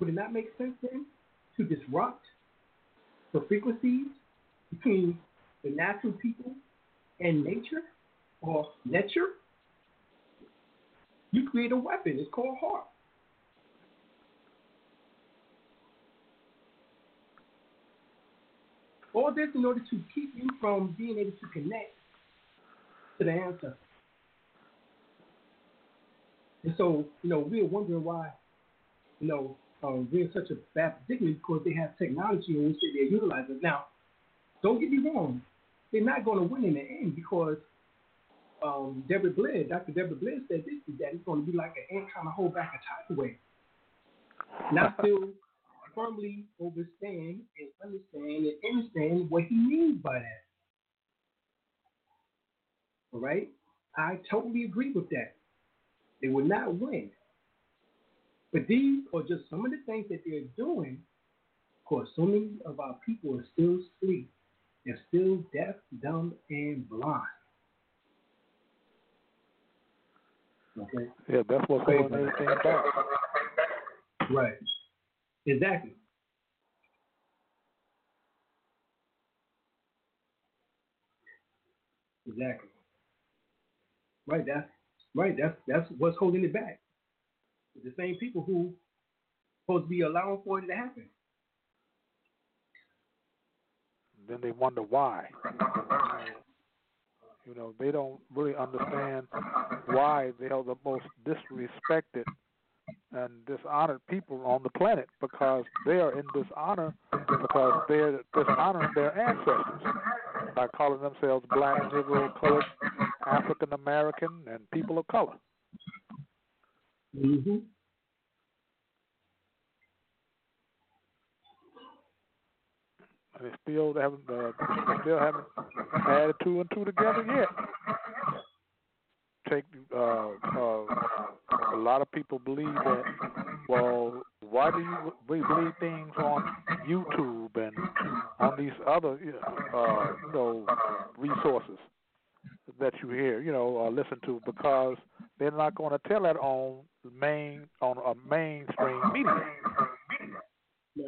Would it not make sense then to disrupt the frequencies between the natural people and nature or nature? You create a weapon. It's called HAARP. All this in order to keep you from being able to connect to the ancestors. And so, you know, we're wondering why, you know, Um, we're in such a bad predicament because they have technology and we say they're utilizing it. Now, don't get me wrong. They're not going to win in the end because um, Deborah Blair, Doctor Deborah Blair said this, that it's going to be like an ant trying to hold back a tidal wave. And I still firmly understand and understand and understand what he means by that. All right? I totally agree with that. They will not win. But these are just some of the things that they're doing because so many of our people are still asleep is still deaf, dumb, and blind. Okay. Yeah, that's what's holding everything back. Right. Exactly. Exactly. Right. That's right. That's that's what's holding it back. It's the same people who are supposed to be allowing for it to happen. Then they wonder why. You know, they don't really understand why they are the most disrespected and dishonored people on the planet, because they are in dishonor because they're dishonoring their ancestors by calling themselves black, Negro, colored, African American, and people of color. Mm-hmm. They still haven't, uh, still haven't added two and two together yet. Take uh, uh, a lot of people believe that. Well, why do you believe things on YouTube and on these other, uh, you know, resources that you hear, you know, or listen to? Because they're not going to tell that on main on a mainstream media. Yeah.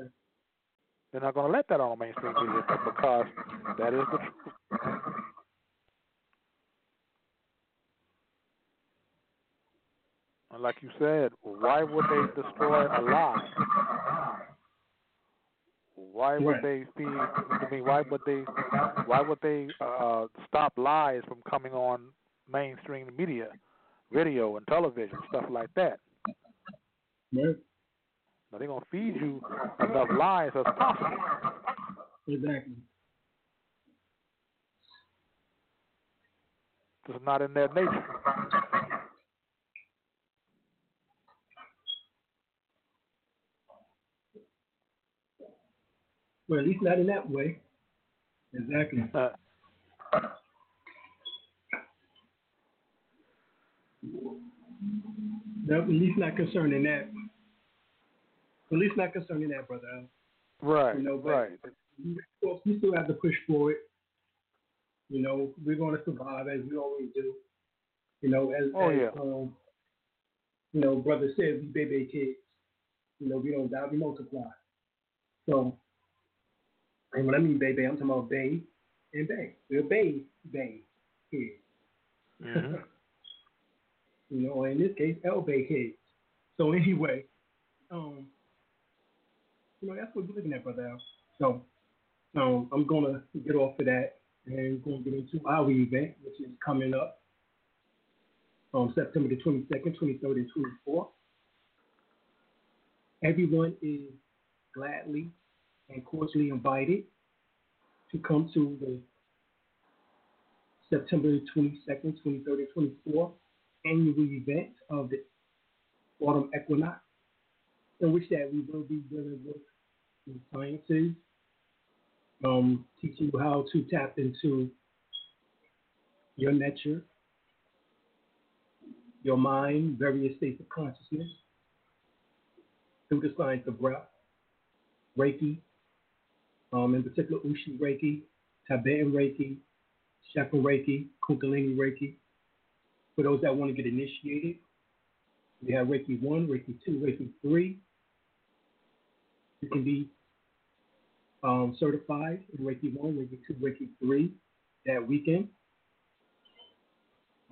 They're not going to let that on mainstream media because that is the truth. And like you said, why would they destroy a lie? Why would they feed? I mean, why would they? Why would they uh, stop lies from coming on mainstream media, radio and television, stuff like that? Yeah. Now they're going to feed you enough lies as possible. Exactly. It's not in their nature. Well, at least not in that way. Exactly. Uh, no, at least not concerning that. At least not concerning that, brother. Right, you know, right. We still have to push forward. You know, we're going to survive as we always do. You know, as, oh, as yeah. um, you know, brother said, we baby kids. You know, we don't die, we multiply. So, and when I mean baby, I'm talking about bae and bae. We're bae, bae kids. Mm-hmm. You know, in this case, L-bae kids. So anyway, um. You know, that's what we're looking at, brother Al. So, um, I'm going to get off of that and we're going to get into our event, which is coming up on um, September the twenty-second, twenty-third, and twenty-fourth. Everyone is gladly and cordially invited to come to the September twenty-second, twenty-third, and twenty-fourth annual event of the Autumn Equinox, in which that we will be dealing with the sciences, um, teaching you how to tap into your nature, your mind, various states of consciousness, through the science of breath, Reiki, um, in particular Usui Reiki, Tibetan Reiki, Shakti Reiki, Kundalini Reiki. For those that want to get initiated, we have Reiki one, Reiki two, Reiki three. You can be um, certified in Reiki one, Reiki two, Reiki three that weekend.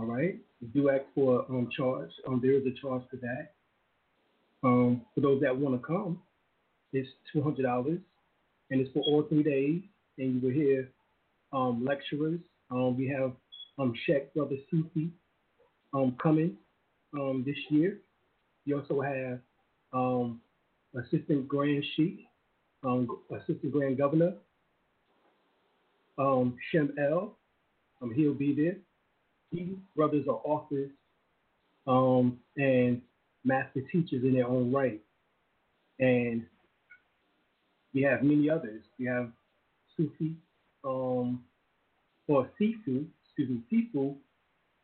All right. We do ask for um, charge. Um, there is a charge for that. Um, for those that want to come, it's two hundred dollars, and it's for all three days. And you will hear um, lecturers. Um, we have um, Sheikh Brother Sufi um, coming um, this year. You also have um, Assistant Grand Sheikh, um, Assistant Grand Governor, um, Shem El. Um, he'll be there. These brothers are authors um, and master teachers in their own right. And we have many others. We have Sufi, um, or Sifu, excuse me, Sifu,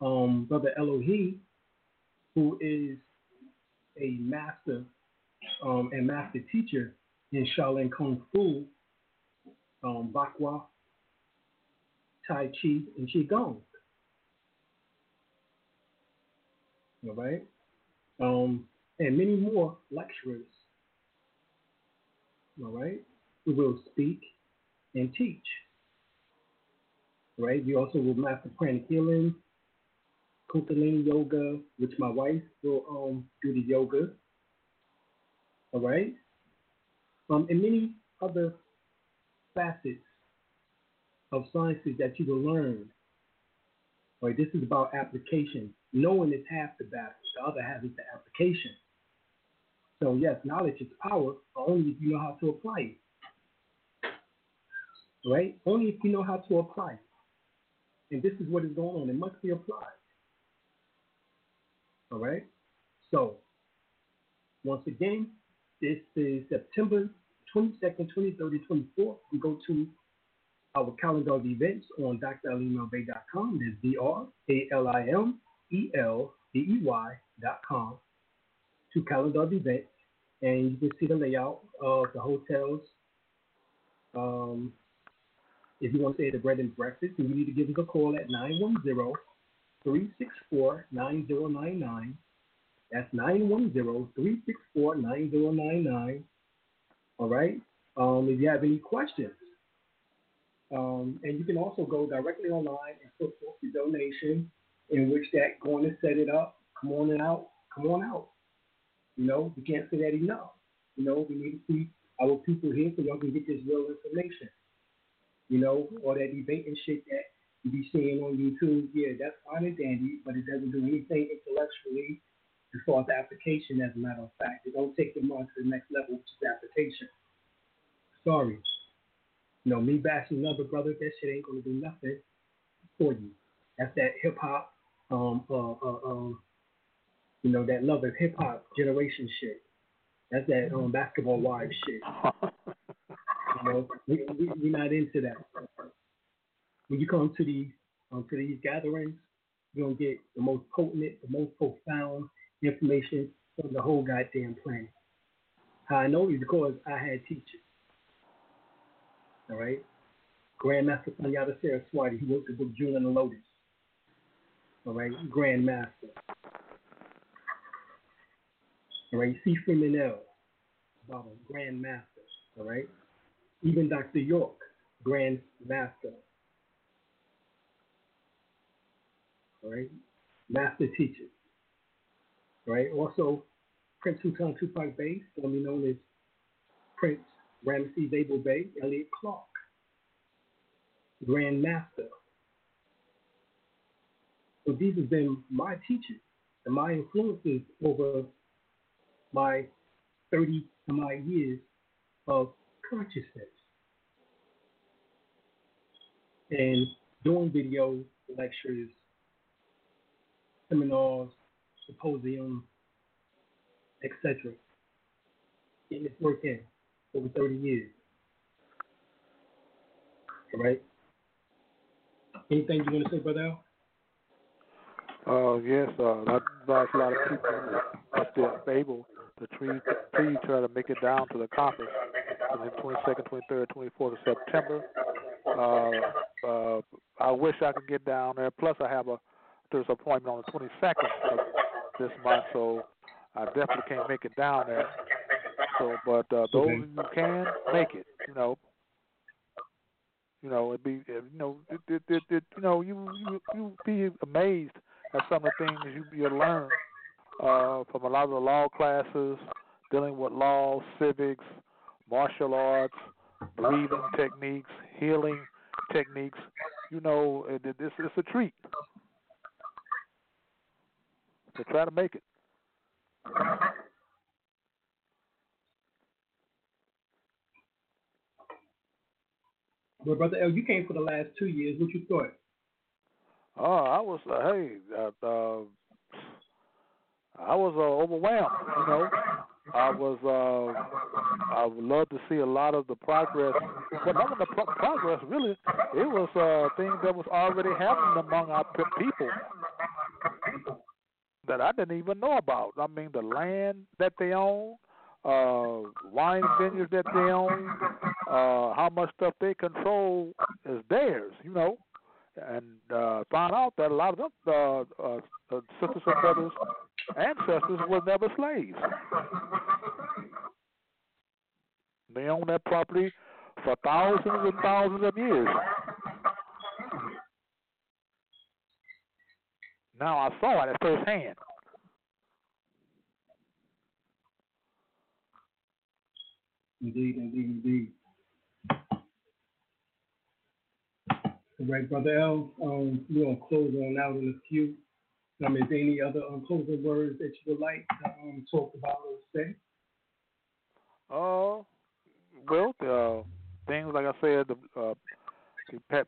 um, Brother Elohi, who is a master um, and master teacher in Shaolin Kung Fu, um, Ba Gua, Tai Chi, and Qigong. All right? Um, and many more lecturers. All right? Who will speak and teach. Right? We also will master pranic healing, Kundalini yoga, which my wife will um, do the yoga. All right? Um, and many other facets of sciences that you will learn. All right? This is about application. Knowing is half the battle. The other half is the application. So, yes, knowledge is power, but only if you know how to apply it. Right? Only if you know how to apply it. And this is what is going on. It must be applied. All right? So, once again, this is September twenty-second, twenty-third, twenty-fourth. We go to our calendar of events on D R Alim Elbey dot com. That's D R A L I M E L B E Y dot com to calendar of events. And you can see the layout of the hotels. Um, if you want to stay at the Bread and Breakfast, you need to give us a call at nine one zero, three six four, nine zero nine nine. That's nine one zero, three six four, nine zero nine nine. All right? Um, if you have any questions. Um, and you can also go directly online and put forth your donation, in which that going to set it up. Come on out. Come on out. You know, we can't say that enough. You know, we need to see our people here so y'all can get this real information. You know, all that debate and shit that you be seeing on YouTube, yeah, that's fine and dandy, but it doesn't do anything intellectually as far as application, as a matter of fact. It don't take them on to the next level, which is application. Sorry. You know, me bashing another brother, that shit ain't going to do nothing for you. That's that hip-hop, um, uh, uh, um, you know, that love of hip-hop generation shit. That's that um, basketball wives shit. You know, we, we, we're not into that. When you come to these, um, to these gatherings, you're going to get the most potent, the most profound information from the whole goddamn planet. How I know is because I had teachers. All right? Grandmaster Sunyata Saraswati, he wrote the book Jewel and the Lotus. All right? Grandmaster. All right? C. Freeman L. Grandmaster. All right? Even Doctor York, Grand Master. All right? Master Teacher. All right? Also, Prince Sultan Tupac Bey, formerly known as Prince Ramesses Abel Bey, Elliot Clark, Grand Master. So these have been my teachers and my influences over my thirty to my years of consciousness. And doing videos, lectures, seminars, symposiums, et cetera. Getting this work in over thirty years. All right? Anything you want to say, brother? Oh, uh, yes. Uh, that, that's a lot of people are still able to tree, tree try to make it down to the conference on the twenty-second, twenty-third, twenty-fourth of September. Uh, uh, I wish I could get down there. Plus, I have a there's an appointment on the twenty-second of this month, so I definitely can't make it down there. So, but uh, those okay. who can make it, you know, you know, it'd be, you know, it, it, it, it, you know, you you you'd be amazed at some of the things you you'll learn uh, from a lot of the law classes, dealing with law, civics, martial arts, breathing techniques, healing techniques. You know, it, it, it's, it's a treat. So try to make it. Well, Brother L, you came for the last two years. What you thought? Oh, I was, uh, hey, uh, uh, I was uh, overwhelmed, you know. I was, uh, I would love to see a lot of the progress. But not the pro- progress, really. It was uh, things that was already happening among our people that I didn't even know about. I mean, the land that they own, uh, wine vineyards that they own, uh, how much stuff they control is theirs, you know. and uh, found out that a lot of them, uh, uh, sisters and brothers, ancestors were never slaves. They owned that property for thousands and thousands of years. Now I saw it at first hand. Indeed, indeed, indeed. All right, Brother L, um, we're going to close on out in a few. Um, is there any other um, closing words that you would like to um, talk about or say? Oh, uh, well, uh, things like I said, the uh,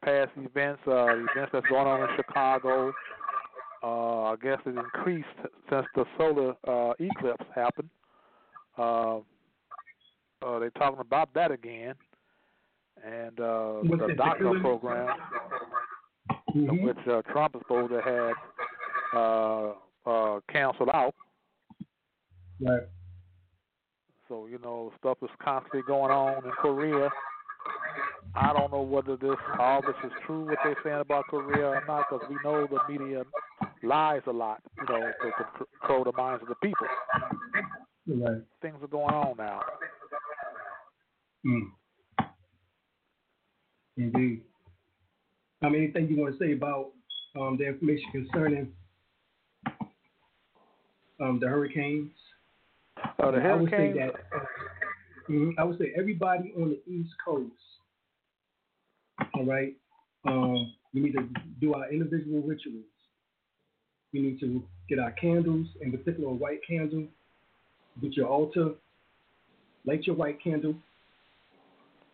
past events, uh, events that's going on in Chicago, uh, I guess it increased since the solar uh, eclipse happened. Uh, uh, they're talking about that again. And uh, the DACA program, mm-hmm. which uh, Trump is supposed to have uh, uh, canceled out. Right. So, you know, stuff is constantly going on in Korea. I don't know whether this all this is true, what they're saying about Korea or not, because we know the media lies a lot, you know, to control the minds of the people. Right. Things are going on now. Mm. Indeed. Um, anything you want to say about um, the information concerning um, the hurricanes? Oh, the hurricanes. I would say that. Uh, mm, I would say everybody on the East Coast. All right. Um, we need to do our individual rituals. We need to get our candles, in particular a white candle. Get your altar. Light your white candle.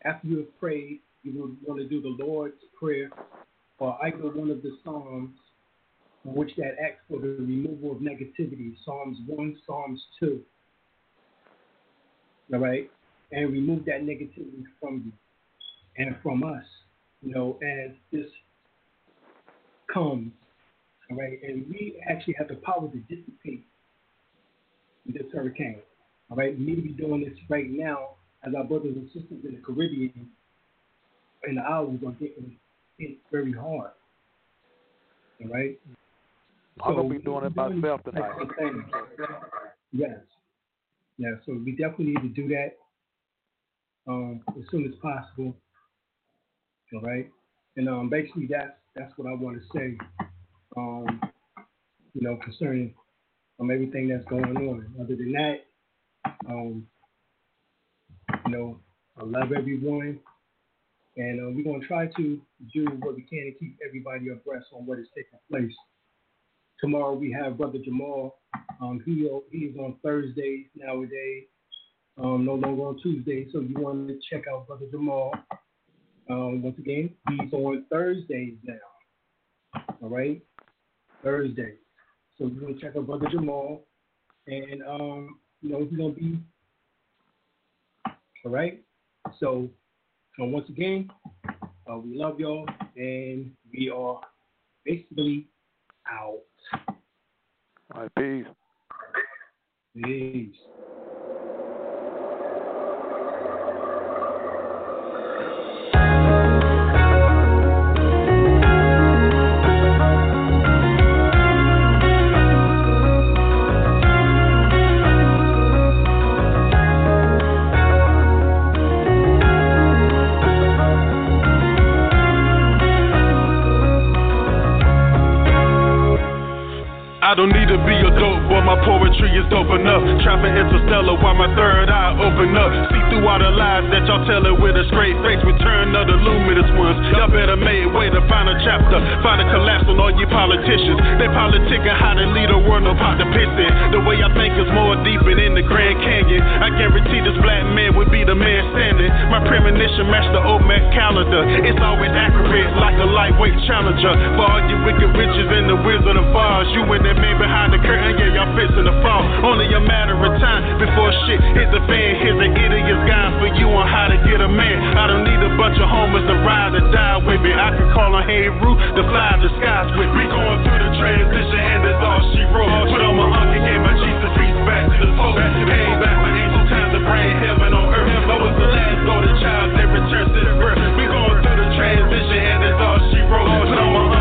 After you have prayed, you will want to do the Lord's Prayer or either one of the Psalms, which that acts for the removal of negativity, Psalms one, Psalms two. All right? And remove that negativity from you and from us, you know, as this comes. All right? And we actually have the power to dissipate this hurricane. All right? We need to be doing this right now as our brothers and sisters in the Caribbean in the hours are getting hit very hard. All right? I'm going to be doing it myself tonight. Yes. Yeah, so we definitely need to do that um, as soon as possible. All right? And um, basically, that's, that's what I want to say, um, you know, concerning um, everything that's going on. Other than that, um, you know, I love everyone. And uh, we're going to try to do what we can to keep everybody abreast on what is taking place. Tomorrow we have Brother Jamal. Um, he, he is on Thursdays nowadays, um, no longer on Tuesdays. So you want to check out Brother Jamal. Um, once again, he's on Thursdays now. All right? Thursdays. So you want to check out Brother Jamal. And, um, you know, he's going to be. All right? So. So once again, uh, we love y'all, and we are basically out. All right, peace. Peace. I don't need to be a dope boy, my poetry is dope enough. Trapping interstellar while my third eye open up. See through all the lies that y'all tellin' with a straight face. Return of the luminous ones. Y'all better make way to find a chapter. Find a collapse on all you politicians. They politicking how they lead a world, no pot to piss in. The way I think is more deep and in the Grand Canyon. I guarantee this black man would be the man standing. My premonition matched the Olmec calendar. It's always accurate like a lightweight challenger. For all you wicked witches and the Wizard of Oz, you and that man behind the curtain, yeah, y'all fixin' to fall. Only a matter of time before shit hits the fan. Here's an idiot's guide for you on how to get a man. I don't need a bunch of homies to ride or die with me. I can call on Heru to fly the skies with me. We going through the transition and that's all she wrote. Put on my unk and gave my Jesus reach back to the folk. Paid back with angel times to bring heaven on earth. I was the last daughter child that returned to the birth. We going through the transition and that's all she wrote. Put on my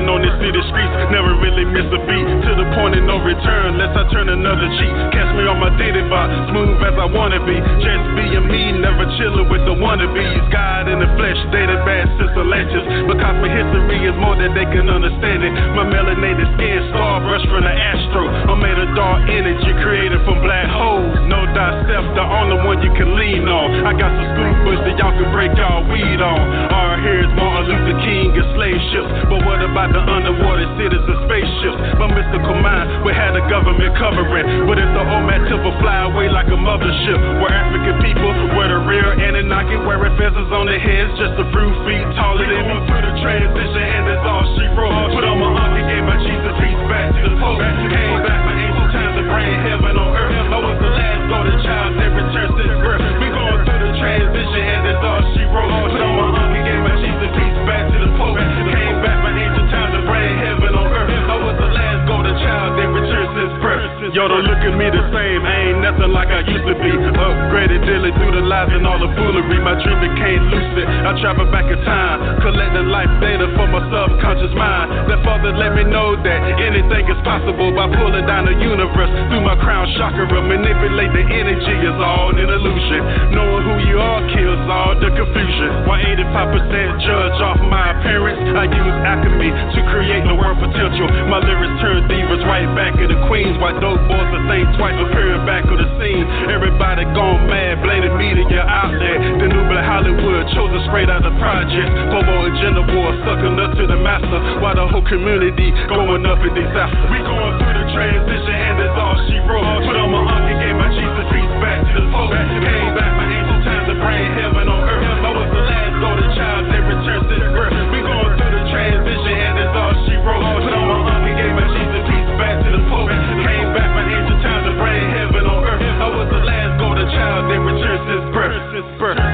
Running on this city streets, never really miss a beat. To the point of no return, lest I turn another cheek. Catch me on my dated vibe, smooth as I wanna be. Just being me, never chillin' with the wannabes. God in the flesh, dated bad since the latest. But cosmic history is more than they can understand it. My melanated skin, star brush from the astro. I'm made of dark energy, created from black holes. Know thyself, the only one you can lean on. I got some school books that y'all can break y'all weed on. All right, here's Martin Luther King and slave ships. But what about the underwater cities and spaceships? My mystical mind, we had the government covering. But if the Olmec temple fly away like a mothership, where African people were the real Anunnaki, wearing feathers on their heads, just a few feet taller than me. Through the transition, and that's all she wrote. Put on my Unk and gave my Jesus peace back to the Pope. Came back for ancient times to bring heaven on earth. I was the last golden child that returned since birth. We going through the transition, and that's all she wrote. Put on my Unk and gave my Jesus peace back to the Pope. Came back for ancient times to bring heaven on earth. I was the last golden child that returned since birth. Yo, don't look at me the same. I ain't nothing like I used to be. Upgraded daily through the lies and all the foolery. My dream became lucid. I travel back in time, collecting life data for my subconscious mind. That Father let me know that anything is possible by pulling down the universe through my crown chakra. Manipulate the energy is all an illusion. Knowing who you are kills all the confusion. Why eighty-five percent judge off my appearance? I use alchemy to create the world potential. My lyrics turn divas right back into queens. Why don't boys to think twice, appearing back on the scene. Everybody gone mad, bladed media outlet. The new black Hollywood chosen straight out of projects. Bobo agenda war, sucking up to the master, while the whole community going up in disaster. We going through the transition, and that's all she wrote. Put on my Unk and gave my Jesus peace back to the Pope. Came back my angel times to bring heaven on earth. I was the last golden child that returned since birth. We going through the transition, and that's all she wrote. Put on my Unk and gave my Jesus peace back to the Pope. Came back my angel times to bring heaven on earth. I was the last golden child that returned since birth.